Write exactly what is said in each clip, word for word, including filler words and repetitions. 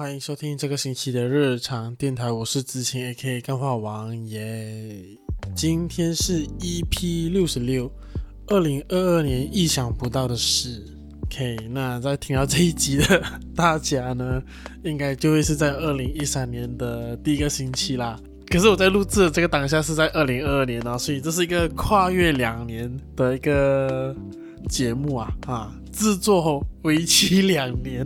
欢迎收听这个星期的日常电台，我是之前 A K 干话王耶。Yeah. 今天是 E P 六十六， 二零二二年意想不到的事。OK， 那在听到这一集的大家呢，应该就会是在二零一三年的第一个星期啦。可是我在录制的这个当下是在二零二二年啊，所以这是一个跨越两年的一个节目啊啊，制作后为期两年。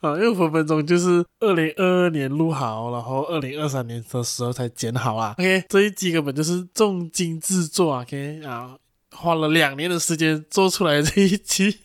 啊，因为分分钟就是二零二二年录好，然后二零二三年的时候才剪好啊。OK， 这一集根本就是重金制作啊 ，OK 啊，花了两年的时间做出来这一集。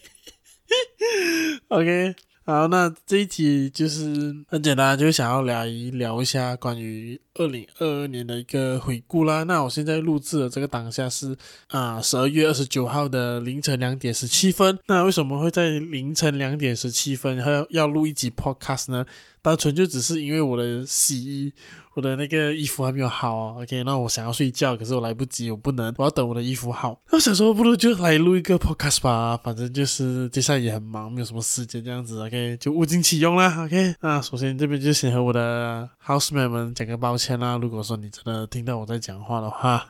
OK。好，那这一集就是很简单，就是想要聊一聊一下关于二零二二年的一个回顾啦。那我现在录制的这个当下是啊、呃、十二月二十九号的凌晨两点十七分。那为什么会在凌晨两点十七分 要, 要录一集 podcast 呢？单纯就只是因为我的洗衣我的那个衣服还没有好、哦、OK， 那我想要睡觉，可是我来不及，我不能，我要等我的衣服好。那想说不如就来录一个 podcast 吧，反正就是接下来也很忙，没有什么时间这样子。 OK， 就物尽其用啦。 OK， 那首先这边就先和我的 housemate 们讲个抱歉啦，如果说你真的听到我在讲话的话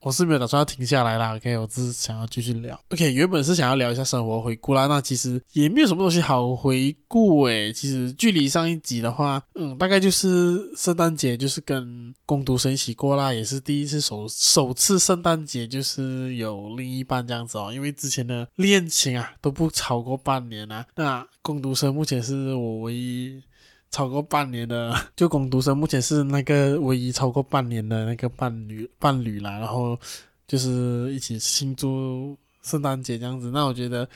我是没有打算要停下来啦。 OK， 我只是想要继续聊。 OK， 原本是想要聊一下生活回顾啦，那其实也没有什么东西好回顾诶。其实距离上一集的话嗯，大概就是圣诞节就是跟工读生一起过啦，也是第一次首首次圣诞节就是有另一半这样子哦，因为之前的恋情啊都不超过半年啊，那工读生目前是我唯一超过半年的，就工读生目前是那个唯一超过半年的那个伴侣伴侣啦，然后就是一起庆祝圣诞节这样子。那我觉得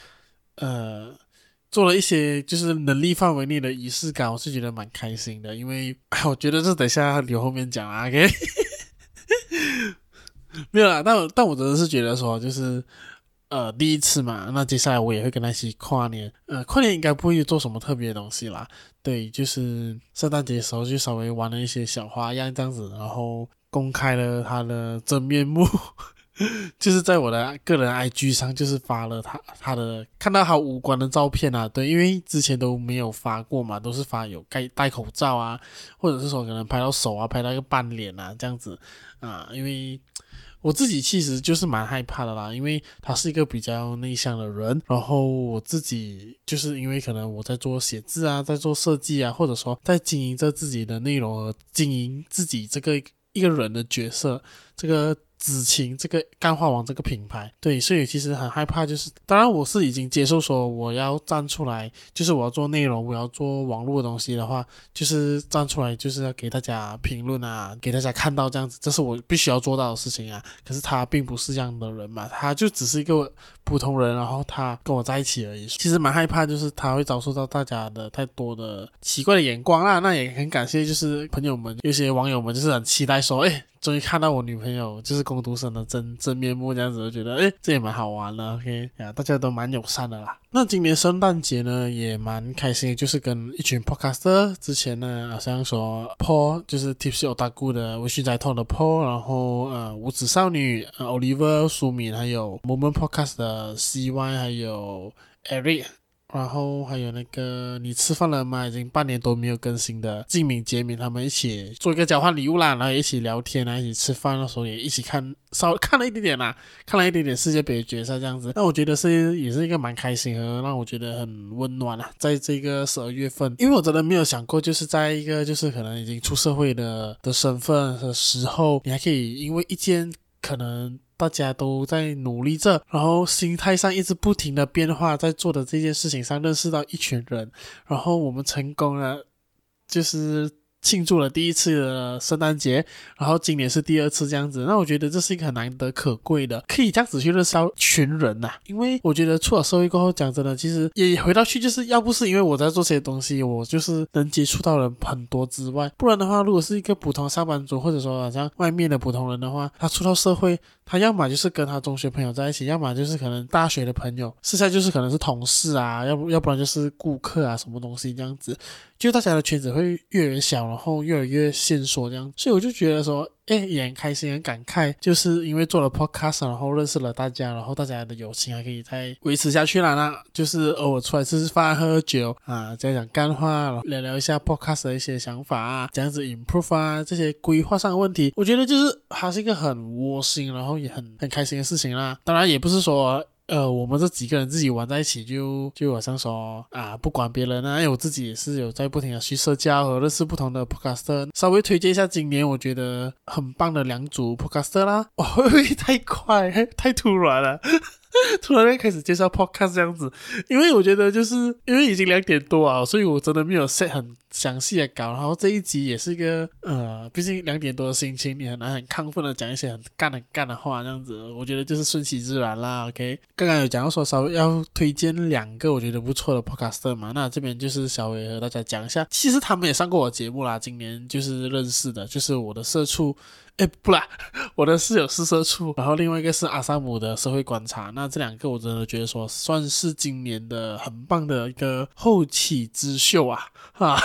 呃做了一些就是能力范围内的仪式感，我是觉得蛮开心的，因为我觉得这等一下留后面讲啦。 OK 没有啦，但我但我真的是觉得说就是呃，第一次嘛，那接下来我也会跟他一起跨年。呃，跨年应该不会做什么特别的东西啦。对，就是圣诞节的时候就稍微玩了一些小花样这样子，然后公开了他的真面目，就是在我的个人 I G 上，就是发了他他的看到他五官的照片啊。对，因为之前都没有发过嘛，都是发有戴戴口罩啊，或者是说可能拍到手啊，拍到一个半脸啊这样子啊、呃，因为。我自己其实就是蛮害怕的啦，因为他是一个比较内向的人，然后我自己就是因为可能我在做写字啊，在做设计啊，或者说在经营着自己的内容和经营自己这个一个人的角色，这个子晴这个干话王这个品牌。对，所以其实很害怕，就是当然我是已经接受说我要站出来，就是我要做内容，我要做网络的东西的话，就是站出来就是要给大家评论啊，给大家看到这样子，这是我必须要做到的事情啊。可是他并不是这样的人嘛，他就只是一个普通人，然后他跟我在一起而已，其实蛮害怕就是他会遭受到大家的太多的奇怪的眼光啦。那也很感谢就是朋友们，有些网友们就是很期待说诶终于看到我女朋友就是工读生的真真面目这样子，我觉得诶这也蛮好玩的。 OK 啊，大家都蛮友善的啦。那今年圣诞节呢也蛮开心，就是跟一群 podcaster， 之前呢好像说 Paul 就是 Tipsy Otaku 的微醺宅痛的 Paul， 然后呃无指少女、呃、Oliver 苏敏，还有 Moment Podcast 的 C Y， 还有 Eric， 然后还有那个你吃饭了吗已经半年多没有更新的静敏杰敏，他们一起做一个交换礼物啦，然后一起聊天啊，一起吃饭的时候也一起看，稍微看了一点点啦、啊、看了一点点世界杯决赛这样子。那我觉得是也是一个蛮开心的，让我觉得很温暖啦、啊、在这个十二月份，因为我真的没有想过就是在一个就是可能已经出社会的的身份的时候，你还可以因为一件可能大家都在努力着，然后心态上一直不停的变化，在做的这件事情上认识到一群人，然后我们成功了，就是庆祝了第一次的圣诞节，然后今年是第二次这样子。那我觉得这是一个很难得可贵的，可以这样子去认识到群人啊。因为我觉得出了社会过后，讲真的，其实也回到去就是要不是因为我在做这些东西，我就是能接触到人很多之外，不然的话，如果是一个普通上班族，或者说好像外面的普通人的话，他出到社会，他要么就是跟他中学朋友在一起，要么就是可能大学的朋友，剩下就是可能是同事啊，要不要不然就是顾客啊，什么东西这样子，就大家的圈子会越来越小。然后越来越线索这样，所以我就觉得说哎，也很开心很感慨，就是因为做了 podcast 然后认识了大家，然后大家的友情还可以再维持下去啦。那就是偶尔出来吃吃饭喝酒啊，再讲干话，聊聊一下 podcast 的一些想法啊，这样子 improve 啊，这些规划上的问题，我觉得就是它是一个很窝心然后也很很开心的事情啦。当然也不是说呃，我们这几个人自己玩在一起就就好像说啊，不管别人啊，因为我自己也是有在不停的去社交和认识不同的 podcaster。 稍微推荐一下今年我觉得很棒的两组 podcaster 啦。哇，会不会太快太突然了突然开始介绍 podcast 这样子，因为我觉得就是因为已经两点多啊，所以我真的没有 set 很详细的稿，然后这一集也是一个呃，毕竟两点多的心情，你很难很亢奋的讲一些很干很干的话这样子，我觉得就是顺其自然啦。 OK， 刚刚有讲到说稍微要推荐两个我觉得不错的 podcaster 嘛，那这边就是稍微和大家讲一下，其实他们也上过我节目啦，今年就是认识的，就是我的社畜诶不啦我的室友是社畜，然后另外一个是阿萨姆的社会观察，那这两个我真的觉得说算是今年的很棒的一个后起之秀啊哈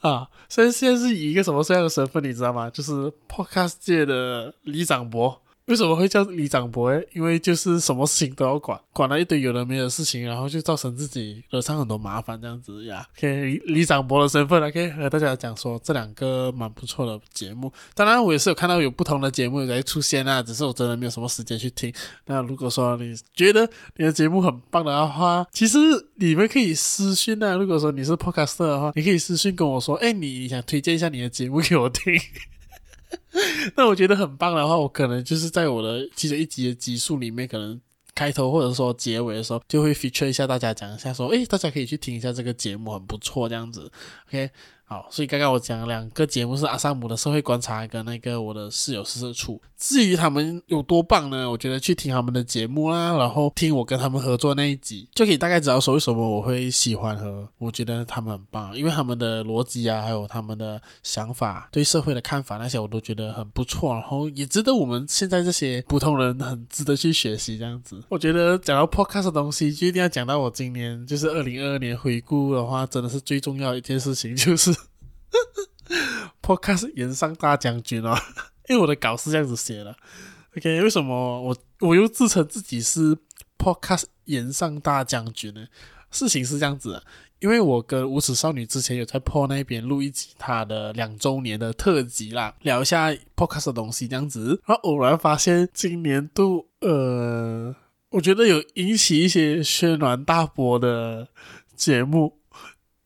啊，所以现在是以一个什么这样的身份你知道吗，就是 podcast 界的李长博。为什么会叫李长博诶？因为就是什么事情都要管，管了一堆有的没有的事情，然后就造成自己惹上很多麻烦这样子呀。OK， 李长博的身份可以和大家讲说这两个蛮不错的节目。当然我也是有看到有不同的节目在出现啊，只是我真的没有什么时间去听。那如果说你觉得你的节目很棒的话，其实你们可以私讯啊，如果说你是 podcaster 的话，你可以私讯跟我说诶，你想推荐一下你的节目给我听那我觉得很棒的话，我可能就是在我的其实一集的集数里面，可能开头或者说结尾的时候就会 feature 一下大家，讲一下说诶大家可以去听一下这个节目很不错这样子。 OK， 好，所以刚刚我讲两个节目是阿萨姆的社会观察跟那个我的室友是社畜。至于他们有多棒呢，我觉得去听他们的节目啦，然后听我跟他们合作那一集就可以大概知道说为什么我会喜欢和我觉得他们很棒，因为他们的逻辑啊还有他们的想法对社会的看法那些我都觉得很不错，然后也值得我们现在这些普通人很值得去学习这样子。我觉得讲到 podcast 的东西就一定要讲到我今年就是二零二二年回顾的话，真的是最重要的一件事情就是podcast 延上大将军哦因为我的稿是这样子写的。 OK， 为什么我我又自称自己是 podcast 延上大将军呢？事情是这样子的，因为我跟无耻少女之前有在 Paul 那边录一集他的两周年的特辑啦，聊一下 podcast 的东西这样子，然后偶然发现今年度呃我觉得有引起一些轩然大波的节目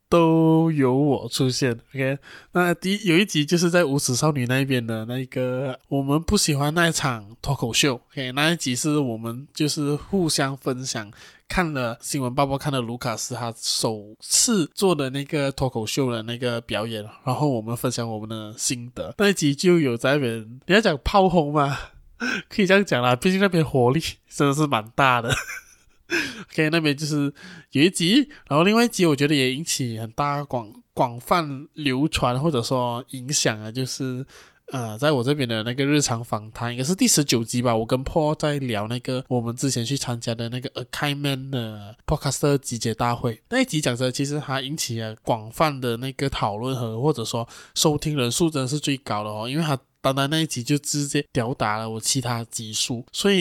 都有我出现。 OK， 那第一有一集就是在无耻少女那边的那个我们不喜欢那一场脱口秀。 OK， 那一集是我们就是互相分享看了新闻报报看了卢卡斯他首次做的那个脱口秀的那个表演，然后我们分享我们的心得，那一集就有在那边你要讲炮轰吗可以这样讲啦，毕竟那边活力真的是蛮大的OK， 那边就是有一集，然后另外一集我觉得也引起很大广广泛流传或者说影响啊，就是呃，在我这边的那个日常访谈，也是第十九集吧，我跟 Paul 在聊那个我们之前去参加的那个 acadean 的 podcaster 集结大会，那一集讲着其实它引起了广泛的那个讨论和或者说收听人数真的是最高的哦，因为它单单那一集就直接吊打了我其他集数，所以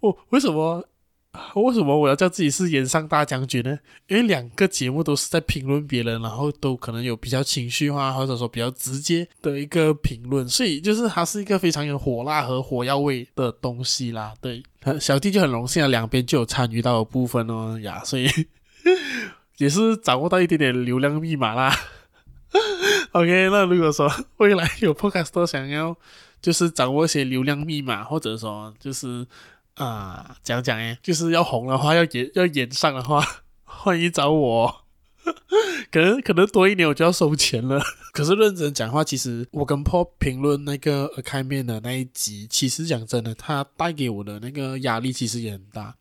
我为什么为什么我要叫自己是延上大将军呢？因为两个节目都是在评论别人，然后都可能有比较情绪化或者说比较直接的一个评论，所以就是它是一个非常有火辣和火药味的东西啦。对，小弟就很荣幸啊，两边就有参与到的部分哦呀，所以也是掌握到一点点流量密码啦OK， 那如果说未来有 podcaster 想要就是掌握一些流量密码或者说就是啊，讲讲诶，就是要红的话，要演要演上的话，欢迎找我哦。可能可能多一年我就要收钱了。可是认真讲话，其实我跟 Paul 评论那个开面的那一集，其实讲真的，他带给我的那个压力其实也很大。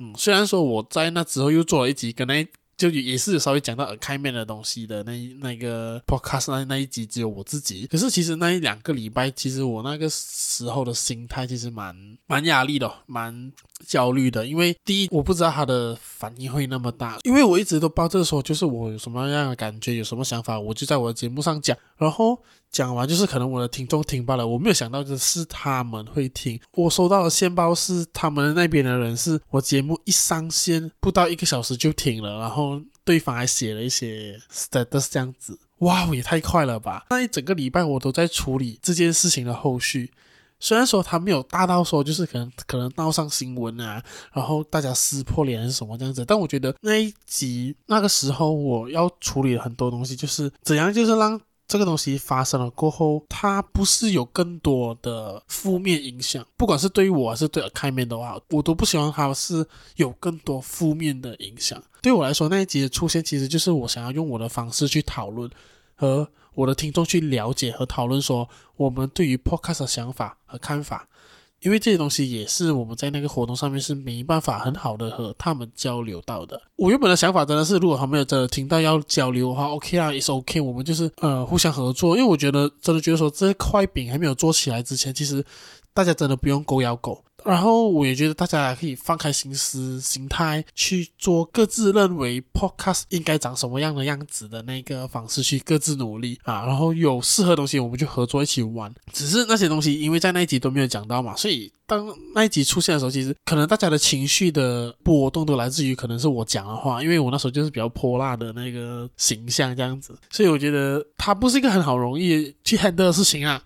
嗯，虽然说我在那之后又做了一集跟那一。就也是稍微讲到开面的东西的那那个 podcast 那那一集只有我自己，可是其实那一两个礼拜，其实我那个时候的心态其实蛮蛮压力的，蛮焦虑的，因为第一我不知道他的反应会那么大，因为我一直都抱着说就是我有什么样的感觉有什么想法我就在我的节目上讲，然后讲完就是可能我的听众听罢了，我没有想到的是他们会听。我收到的线报是他们那边的人是我节目一上线不到一个小时就听了，然后对方还写了一些 status 这样子。哇，也太快了吧。那一整个礼拜我都在处理这件事情的后续，虽然说他没有大到说就是可能可能闹上新闻啊，然后大家撕破脸什么这样子，但我觉得那一集那个时候我要处理很多东西，就是怎样就是让这个东西发生了过后它不是有更多的负面影响，不管是对我还是对 Academian 的话，我都不希望它是有更多负面的影响。对我来说那一集的出现其实就是我想要用我的方式去讨论和我的听众去了解和讨论说我们对于 podcast 的想法和看法，因为这些东西也是我们在那个活动上面是没办法很好的和他们交流到的。我原本的想法真的是如果他们有真的听到要交流的话 OK 啦 it's OK， 我们就是呃互相合作，因为我觉得真的觉得说这块饼还没有做起来之前其实大家真的不用狗咬狗，然后我也觉得大家可以放开心思心态去做各自认为 podcast 应该长什么样的样子的那个方式去各自努力啊，然后有适合的东西我们就合作一起玩。只是那些东西因为在那一集都没有讲到嘛，所以当那一集出现的时候其实可能大家的情绪的波动都来自于可能是我讲的话，因为我那时候就是比较泼辣的那个形象这样子，所以我觉得它不是一个很好容易去 handle 的事情啊，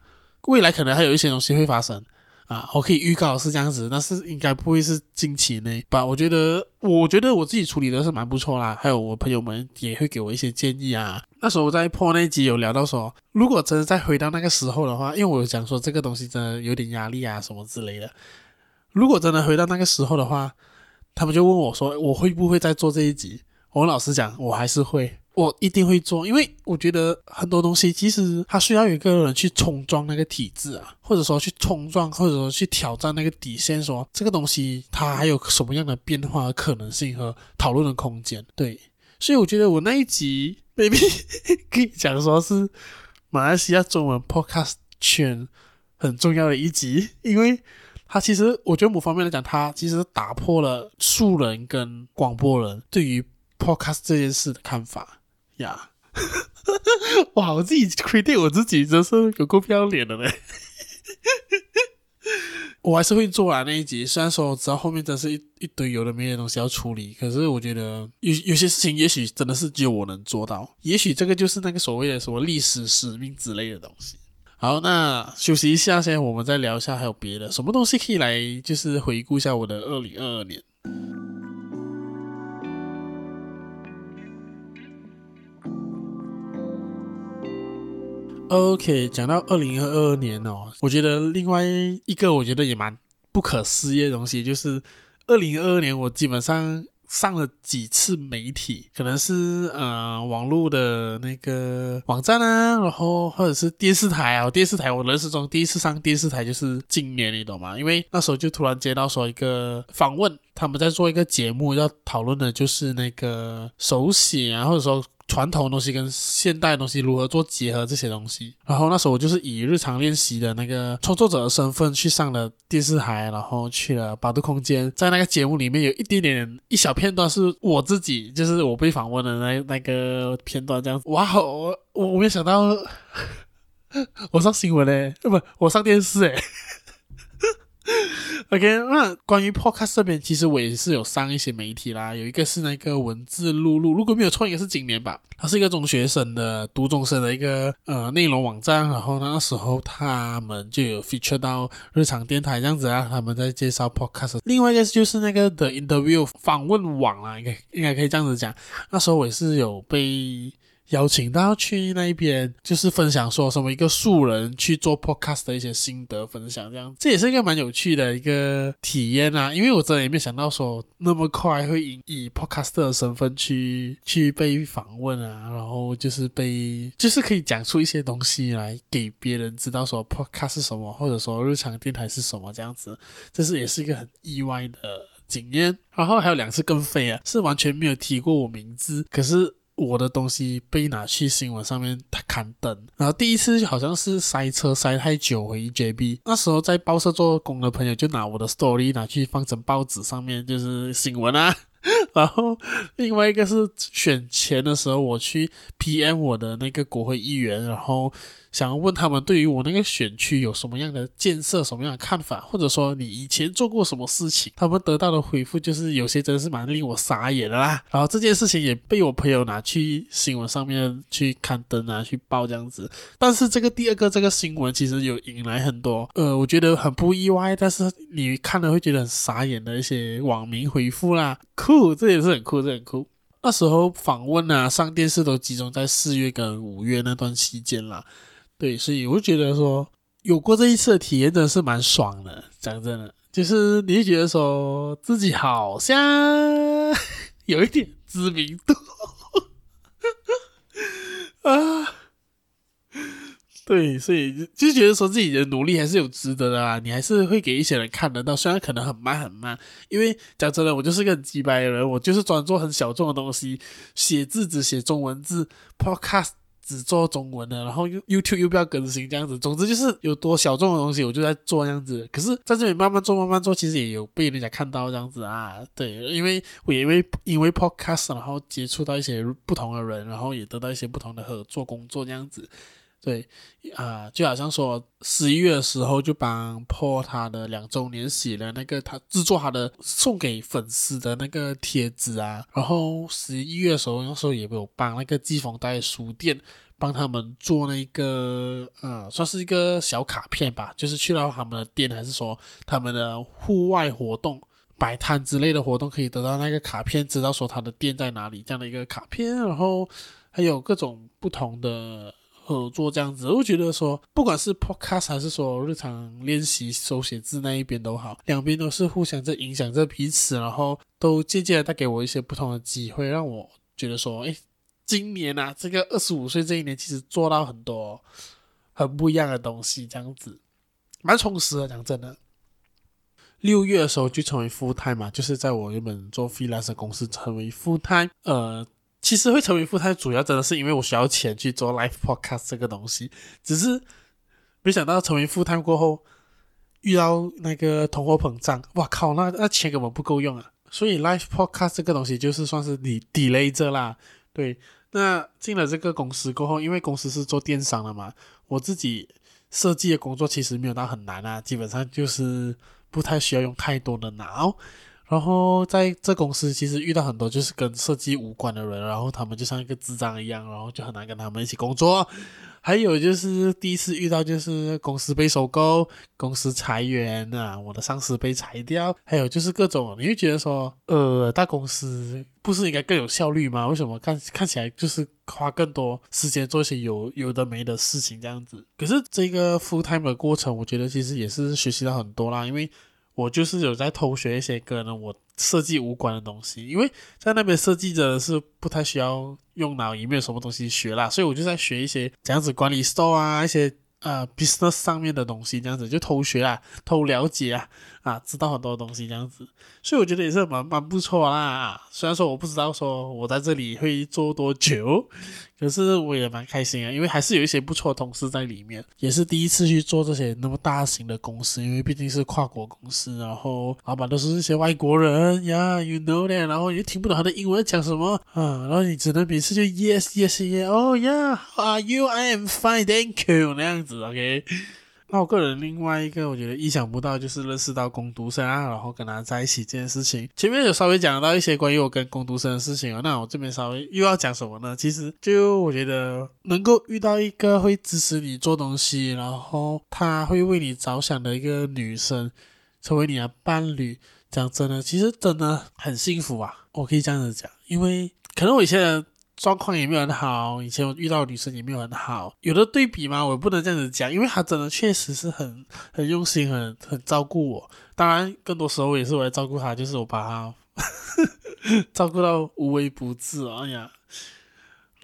未来可能还有一些东西会发生啊，我可以预告是这样子，但是应该不会是近期内吧。我觉得我觉得我自己处理的是蛮不错啦，还有我朋友们也会给我一些建议啊。那时候我在 Paul 那一集有聊到说如果真的再回到那个时候的话，因为我有讲说这个东西真的有点压力啊什么之类的，如果真的回到那个时候的话，他们就问我说我会不会再做这一集，我老实讲我还是会，我一定会做，因为我觉得很多东西其实它需要有一个人去冲撞那个体制啊，或者说去冲撞或者说去挑战那个底线，说这个东西它还有什么样的变化的可能性和讨论的空间。对，所以我觉得我那一集 maybe 可以讲说是马来西亚中文 podcast 圈很重要的一集，因为它其实我觉得某方面来讲它其实打破了素人跟广播人对于 podcast 这件事的看法呀、yeah. ！哇，我自己 credit 我自己真是有够不要脸的嘞！我还是会做啊那一集，虽然说直到后面真是 一, 一堆有的没的东西要处理，可是我觉得有有些事情也许真的是只有我能做到，也许这个就是那个所谓的什么历史使命之类的东西。好，那休息一下先，我们再聊一下还有别的什么东西可以来就是回顾一下我的二零二二年。OK， 讲到二零二二年哦，我觉得另外一个我觉得也蛮不可思议的东西就是二零二二年我基本上上了几次媒体，可能是呃网络的那个网站啊，然后或者是电视台啊，电视台我人生中第一次上电视台就是今年你懂吗，因为那时候就突然接到说一个访问，他们在做一个节目要讨论的就是那个手写啊，或者说传统的东西跟现代的东西如何做结合这些东西，然后那时候我就是以日常练习的那个创作者的身份去上了电视台，然后去了百度空间，在那个节目里面有一点点一小片段是我自己就是我被访问的那那个片段这样子。哇，我我没有想到我上新闻嘞，不，我上电视诶。OK， 那关于 podcast 这边其实我也是有上一些媒体啦，有一个是那个文字录录，如果没有错应该是今年吧，它是一个中学生的读中生的一个呃内容网站，然后那时候他们就有 feature 到日常电台这样子啊，他们在介绍 podcast。 另外一个就是那个 The Interview 访问网啦，应该应该可以这样子讲，那时候我也是有被邀请到去那边就是分享说什么一个素人去做 podcast 的一些心得分享这样，这也是一个蛮有趣的一个体验啊，因为我真的也没有想到说那么快会以以 podcaster 的身份去去被访问啊，然后就是被就是可以讲出一些东西来给别人知道说 podcast 是什么，或者说日常电台是什么这样子，这是也是一个很意外的经验。然后还有两次更飞啊，是完全没有提过我名字，可是我的东西被拿去新闻上面刊登。然后第一次好像是塞车塞太久回 J B， 那时候在报社做工的朋友就拿我的 story 拿去放成报纸上面就是新闻啊然后另外一个是选前的时候我去 P M 我的那个国会议员，然后想要问他们对于我那个选区有什么样的建设，什么样的看法，或者说你以前做过什么事情。他们得到的回复就是有些真是蛮令我傻眼的啦。然后这件事情也被我朋友拿去新闻上面去刊登啊，去报这样子。但是这个第二个这个新闻其实有引来很多呃，我觉得很不意外，但是你看了会觉得很傻眼的一些网民回复啦。酷，这也是很酷，这很酷。那时候访问啊上电视都集中在四月跟五月那段期间啦，对，所以我就觉得说有过这一次的体验真的是蛮爽的。讲真的，就是你会觉得说自己好像有一点知名度啊，对，所以就觉得说自己的努力还是有值得的啦，你还是会给一些人看得到，虽然可能很慢很慢。因为讲真的，我就是个很鸡掰的人，我就是专做很小众的东西，写字只写中文字， podcast只做中文的，然后 YouTube 又不要更新这样子，总之就是有多小众的东西我就在做这样子。可是在这里慢慢做慢慢做，其实也有被人家看到这样子啊，对，因为我也因为因为 podcast 然后接触到一些不同的人，然后也得到一些不同的合作工作这样子。对啊、呃，就好像说十一月的时候就帮 Paul 他的两周年写了那个他制作他的送给粉丝的那个贴纸啊，然后十一月的时候那时候也有帮那个季风带书店帮他们做那个呃，算是一个小卡片吧，就是去到他们的店还是说他们的户外活动摆摊之类的活动可以得到那个卡片，知道说他的店在哪里这样的一个卡片。然后还有各种不同的合作这样子，我觉得说不管是 podcast 还是说日常练习手写字那一边都好，两边都是互相在影响着彼此，然后都渐渐的带给我一些不同的机会，让我觉得说诶，今年啊这个二十五岁这一年其实做到很多很不一样的东西这样子，蛮充实的。讲真的，六月的时候就成为 full time 嘛，就是在我原本做 freelance 的公司成为 full time。 呃其实会成为副太主要真的是因为我需要钱去做 live podcast 这个东西，只是没想到成为副太过后遇到那个通货膨胀，哇靠，那那钱根本不够用啊，所以 live podcast 这个东西就是算是你 delay 着啦。对，那进了这个公司过后，因为公司是做电商的嘛，我自己设计的工作其实没有到很难啊，基本上就是不太需要用太多的脑。然后在这公司其实遇到很多就是跟设计无关的人，然后他们就像一个智障一样，然后就很难跟他们一起工作。还有就是第一次遇到就是公司被收购，公司裁员啊，我的上司被裁掉，还有就是各种你会觉得说呃，大公司不是应该更有效率吗？为什么看看起来就是花更多时间做一些有有的没的事情这样子。可是这个 full time 的过程我觉得其实也是学习到很多啦，因为我就是有在偷学一些跟我设计无关的东西，因为在那边设计真的是不太需要用脑，也没有什么东西学啦，所以我就在学一些这样子管理 store 啊，一些呃 business 上面的东西这样子，就偷学啊，偷了解啊，啊，知道很多东西这样子，所以我觉得也是蛮蛮不错啦。虽然说我不知道说我在这里会做多久，可是我也蛮开心啊，因为还是有一些不错的同事在里面，也是第一次去做这些那么大型的公司，因为毕竟是跨国公司，然后老板都是一些外国人呀、yeah, you know that， 然后你就听不懂他的英文讲什么啊，然后你只能每次就 yes yes yes oh yeah how are you I am fine thank you 那样子 OK。那我个人另外一个我觉得意想不到就是认识到工读生啊，然后跟他在一起这件事情。前面有稍微讲到一些关于我跟工读生的事情啊，那我这边稍微又要讲什么呢？其实就我觉得能够遇到一个会支持你做东西，然后他会为你着想的一个女生成为你的伴侣，讲真的其实真的很幸福啊，我可以这样子讲。因为可能我以前的状况也没有很好，以前我遇到的女生也没有很好，有的对比嘛，我也不能这样子讲，因为她真的确实是很很用心，很很照顾我。当然更多时候也是我来照顾她，就是我把她照顾到无微不至、哦、哎呀，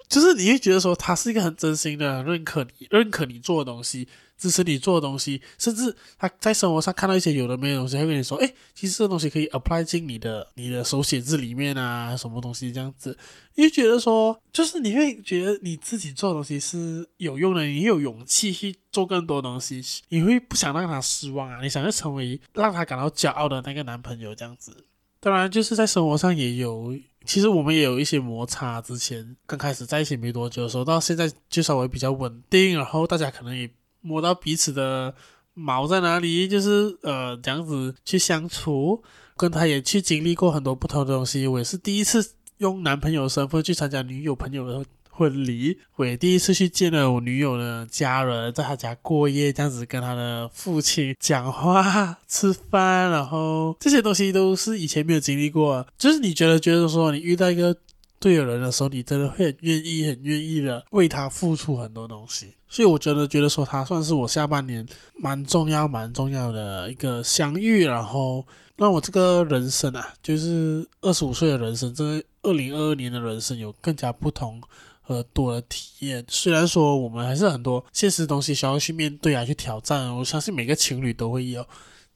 就是你会觉得说她是一个很真心的认可你认可你做的东西，支持你做的东西，甚至他在生活上看到一些有的没的东西，他会跟你说诶，其实这东西可以 apply 进你的你的手写字里面啊，什么东西这样子。你会觉得说就是你会觉得你自己做的东西是有用的，你有勇气去做更多东西，你会不想让他失望啊，你想要成为让他感到骄傲的那个男朋友这样子。当然就是在生活上也有其实我们也有一些摩擦，之前刚开始在一起没多久的时候到现在就稍微比较稳定，然后大家可能也摸到彼此的毛在哪里，就是呃这样子去相处，跟他也去经历过很多不同的东西。我也是第一次用男朋友身份去参加女友朋友的婚礼，我也第一次去见了我女友的家人，在她家过夜，这样子跟她的父亲讲话吃饭，然后这些东西都是以前没有经历过。就是你觉得觉得说你遇到一个对的人的时候，你真的会很愿意很愿意的为他付出很多东西。所以我觉得觉得说他算是我下半年蛮重要蛮重要的一个相遇，然后让我这个人生啊，就是二十五岁的人生，这二零二二年的人生有更加不同和多的体验。虽然说我们还是很多现实东西需要去面对啊，去挑战，我相信每个情侣都会有，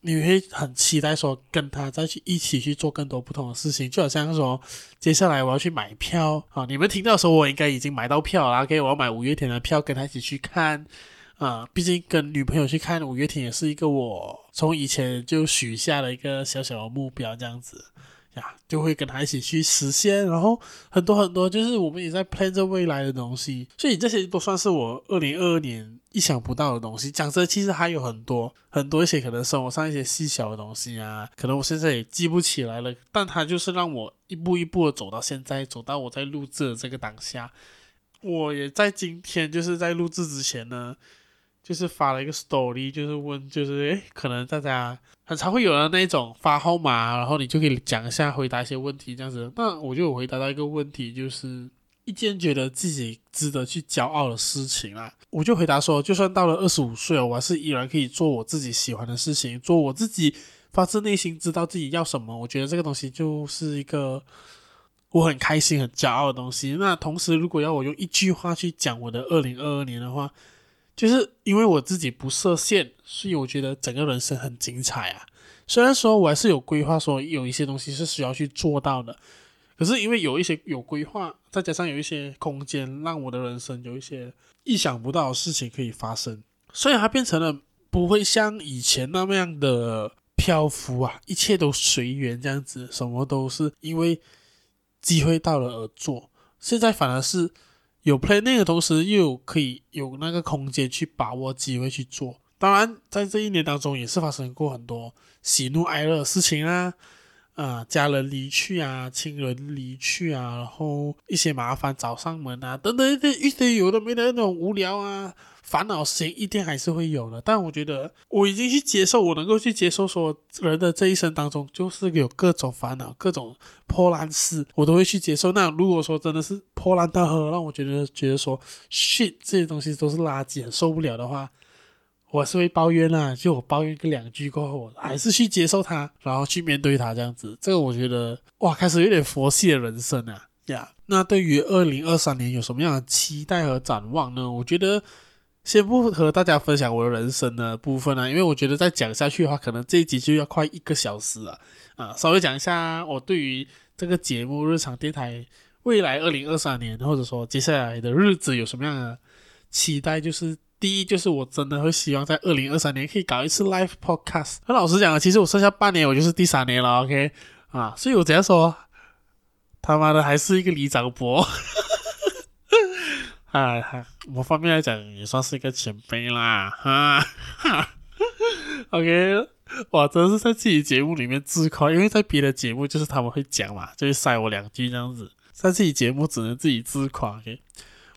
你会很期待说跟他再去一起去做更多不同的事情。就好像说接下来我要去买票啊，你们听到的时候我应该已经买到票了，可以我要买五月天的票跟他一起去看啊。毕竟跟女朋友去看五月天也是一个我从以前就许下了一个小小的目标这样子呀，就会跟他一起去实现。然后很多很多就是我们也在 plan 着未来的东西，所以这些都算是我二零二二年意想不到的东西。讲真其实还有很多很多一些可能生活上一些细小的东西啊，可能我现在也记不起来了，但它就是让我一步一步的走到现在，走到我在录制的这个当下。我也在今天就是在录制之前呢，就是发了一个 story， 就是问就是诶可能大家很常会有的那种发号码，然后你就可以讲一下回答一些问题这样子。那我就有回答到一个问题，就是一件觉得自己值得去骄傲的事情啦。我就回答说就算到了二十五岁，我还是依然可以做我自己喜欢的事情，做我自己发自内心知道自己要什么。我觉得这个东西就是一个我很开心很骄傲的东西。那同时如果要我用一句话去讲我的二零二二年的话，就是因为我自己不设限，所以我觉得整个人生很精彩啊。虽然说我还是有规划说有一些东西是需要去做到的，可是因为有一些有规划，再加上有一些空间，让我的人生有一些意想不到的事情可以发生，所以它变成了不会像以前那么样的漂浮啊，一切都随缘这样子，什么都是因为机会到了而做。现在反而是有 planning 的同时又有可以有那个空间去把握机会去做。当然在这一年当中也是发生过很多喜怒哀乐的事情啊，呃、家人离去啊，亲人离去啊，然后一些麻烦找上门啊等等一堆一堆有的没的那种无聊啊烦恼事情一定还是会有的。但我觉得我已经去接受，我能够去接受说人的这一生当中就是有各种烦恼各种破烂事我都会去接受。那如果说真的是破烂到喝让我觉得觉得说 shit 这些东西都是垃圾很受不了的话，我是会抱怨啦，就我抱怨个两句过后我还是去接受它，然后去面对它这样子。这个我觉得哇开始有点佛系的人生啊呀、yeah。 那对于二零二三年有什么样的期待和展望呢？我觉得先不和大家分享我的人生的部分啊，因为我觉得再讲下去的话可能这一集就要快一个小时了啊，稍微讲一下我对于这个节目日常电台未来二零二三年或者说接下来的日子有什么样的期待。就是第一就是我真的会希望在二零二三年可以搞一次 live podcast。 很老实讲啊，其实我剩下半年我就是第三年了 OK 啊，所以我只要说他妈的还是一个里长伯啊，某方面来讲也算是一个前辈啦哈哈 OK 哇真的是在自己节目里面自夸，因为在别的节目就是他们会讲嘛，就会塞我两句这样子，在自己节目只能自己自夸 OK。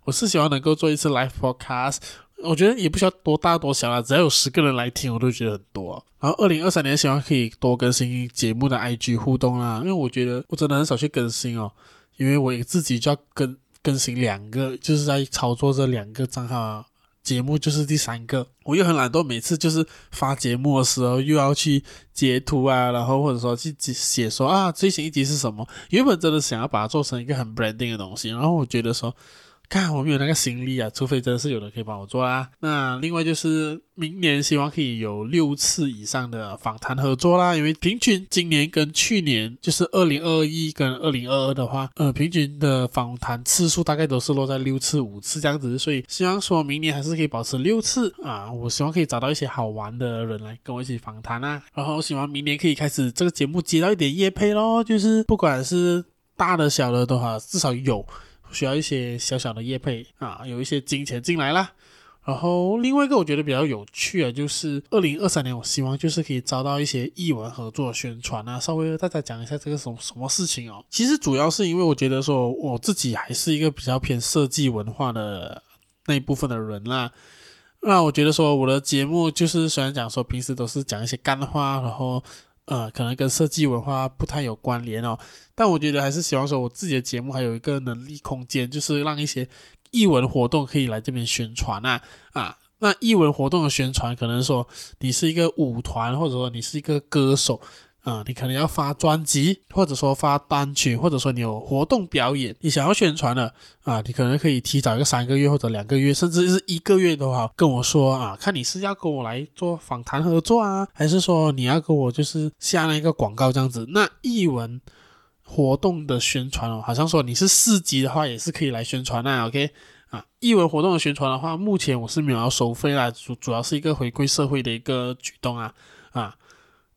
我是希望能够做一次 live podcast，我觉得也不需要多大多小啦，只要有十个人来听我都觉得很多、啊、然后二零二三年希望可以多更新节目的 I G 互动啦，因为我觉得我真的很少去更新哦，因为我自己就要更更新两个，就是在操作这两个账号啊，节目就是第三个，我又很懒惰，每次就是发节目的时候又要去截图啊，然后或者说去写说啊最新一集是什么，原本真的想要把它做成一个很 branding 的东西，然后我觉得说看我没有那个心力啊，除非真的是有人可以帮我做啦。那另外就是明年希望可以有六次以上的访谈合作啦，因为平均今年跟去年就是二零二一跟二零二二的话呃，平均的访谈次数大概都是落在六次五次这样子，所以希望说明年还是可以保持六次啊。我希望可以找到一些好玩的人来跟我一起访谈啦，然后希望明年可以开始这个节目接到一点业配咯，就是不管是大的小的的话至少有需要一些小小的业配啊，有一些金钱进来啦。然后另外一个我觉得比较有趣的就是二零二三年我希望就是可以招到一些艺文合作宣传啊，稍微和大家讲一下这个什么什么事情哦。其实主要是因为我觉得说我自己还是一个比较偏设计文化的那一部分的人啦，那我觉得说我的节目就是虽然讲说平时都是讲一些干话，然后呃，可能跟设计文化不太有关联哦，但我觉得还是希望说我自己的节目还有一个能力空间，就是让一些艺文活动可以来这边宣传啊啊，那艺文活动的宣传可能说你是一个舞团，或者说你是一个歌手啊，你可能要发专辑，或者说发单曲，或者说你有活动表演你想要宣传的啊，你可能可以提早一个三个月或者两个月甚至是一个月都好跟我说啊，看你是要跟我来做访谈合作啊，还是说你要跟我就是下那个广告这样子。那艺文活动的宣传哦，好像说你是市集的话也是可以来宣传啊 OK 啊，艺文活动的宣传的话目前我是没有要收费啦，主主要是一个回馈社会的一个举动啊啊，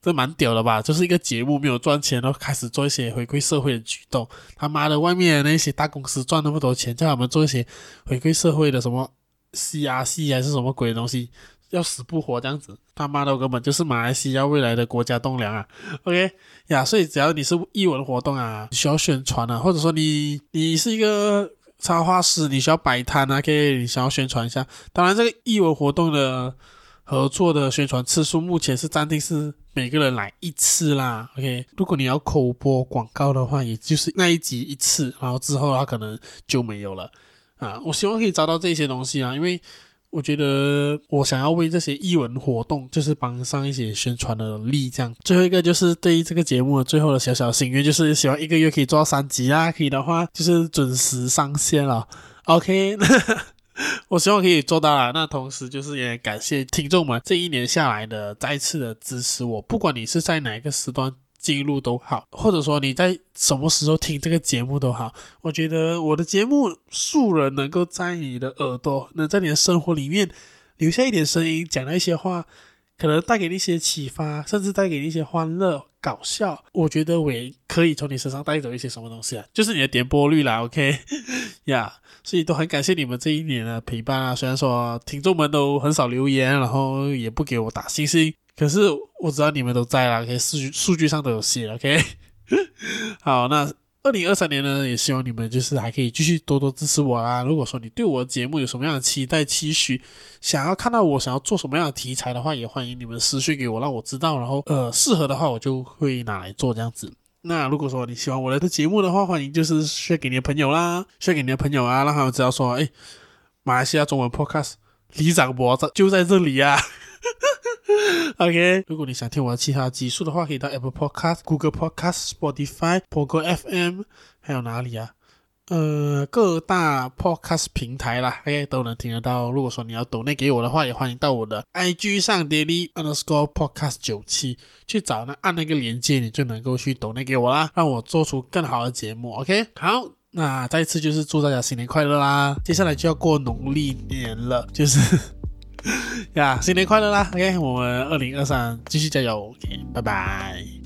这蛮屌的吧，就是一个节目没有赚钱然后开始做一些回馈社会的举动，他妈的外面的那些大公司赚那么多钱叫他们做一些回馈社会的什么 C R C 还是什么鬼的东西，要死不活这样子，他妈的我根本就是马来西亚未来的国家栋梁啊 OK 呀、yeah, 所以只要你是艺文活动啊你需要宣传啊，或者说你你是一个插画师你需要摆摊啊 OK 你想要宣传一下。当然这个艺文活动的合作的宣传次数目前是暂定是每个人来一次啦 OK 如果你要口播广告的话也就是那一集一次，然后之后它可能就没有了啊。我希望可以找到这些东西啊，因为我觉得我想要为这些艺文活动就是帮上一些宣传的力这样。最后一个就是对于这个节目的最后的小小心愿，就是希望一个月可以做到三集啦，可以的话就是准时上线了 OK 我希望可以做到啦。那同时就是也感谢听众们这一年下来的再次的支持我，不管你是在哪一个时段进入都好，或者说你在什么时候听这个节目都好，我觉得我的节目素人能够在你的耳朵能在你的生活里面留下一点声音，讲到一些话可能带给你一些启发，甚至带给你一些欢乐搞笑，我觉得我也可以从你身上带走一些什么东西啊，就是你的点播率啦 OK 呀、yeah, 所以都很感谢你们这一年的陪伴啊。虽然说听众们都很少留言然后也不给我打星星，可是我知道你们都在啦 OK 数据, 数据上都有写 OK 好，那二零二三年呢也希望你们就是还可以继续多多支持我啦。如果说你对我的节目有什么样的期待期许，想要看到我想要做什么样的题材的话，也欢迎你们私讯给我让我知道，然后呃适合的话我就会拿来做这样子。那如果说你喜欢我的节目的话，欢迎就是share给你的朋友啦，share给你的朋友啊，让他们知道说诶马来西亚中文 podcast 李长博就在这里啊OK 如果你想听我的其他集数的话，可以到 Apple Podcast、 Google Podcast、 Spotify、 Pogo F M 还有哪里啊呃，各大 podcast 平台啦 OK 都能听得到。如果说你要 donate 给我的话，也欢迎到我的 I G 上 Daily_podcast97 去找那按那个连接，你就能够去 donate 给我啦，让我做出更好的节目 OK 好，那再次就是祝大家新年快乐啦，接下来就要过农历年了，就是呀、yeah, 新年快乐啦 OK 我们二零二三继续加油 OK 拜拜。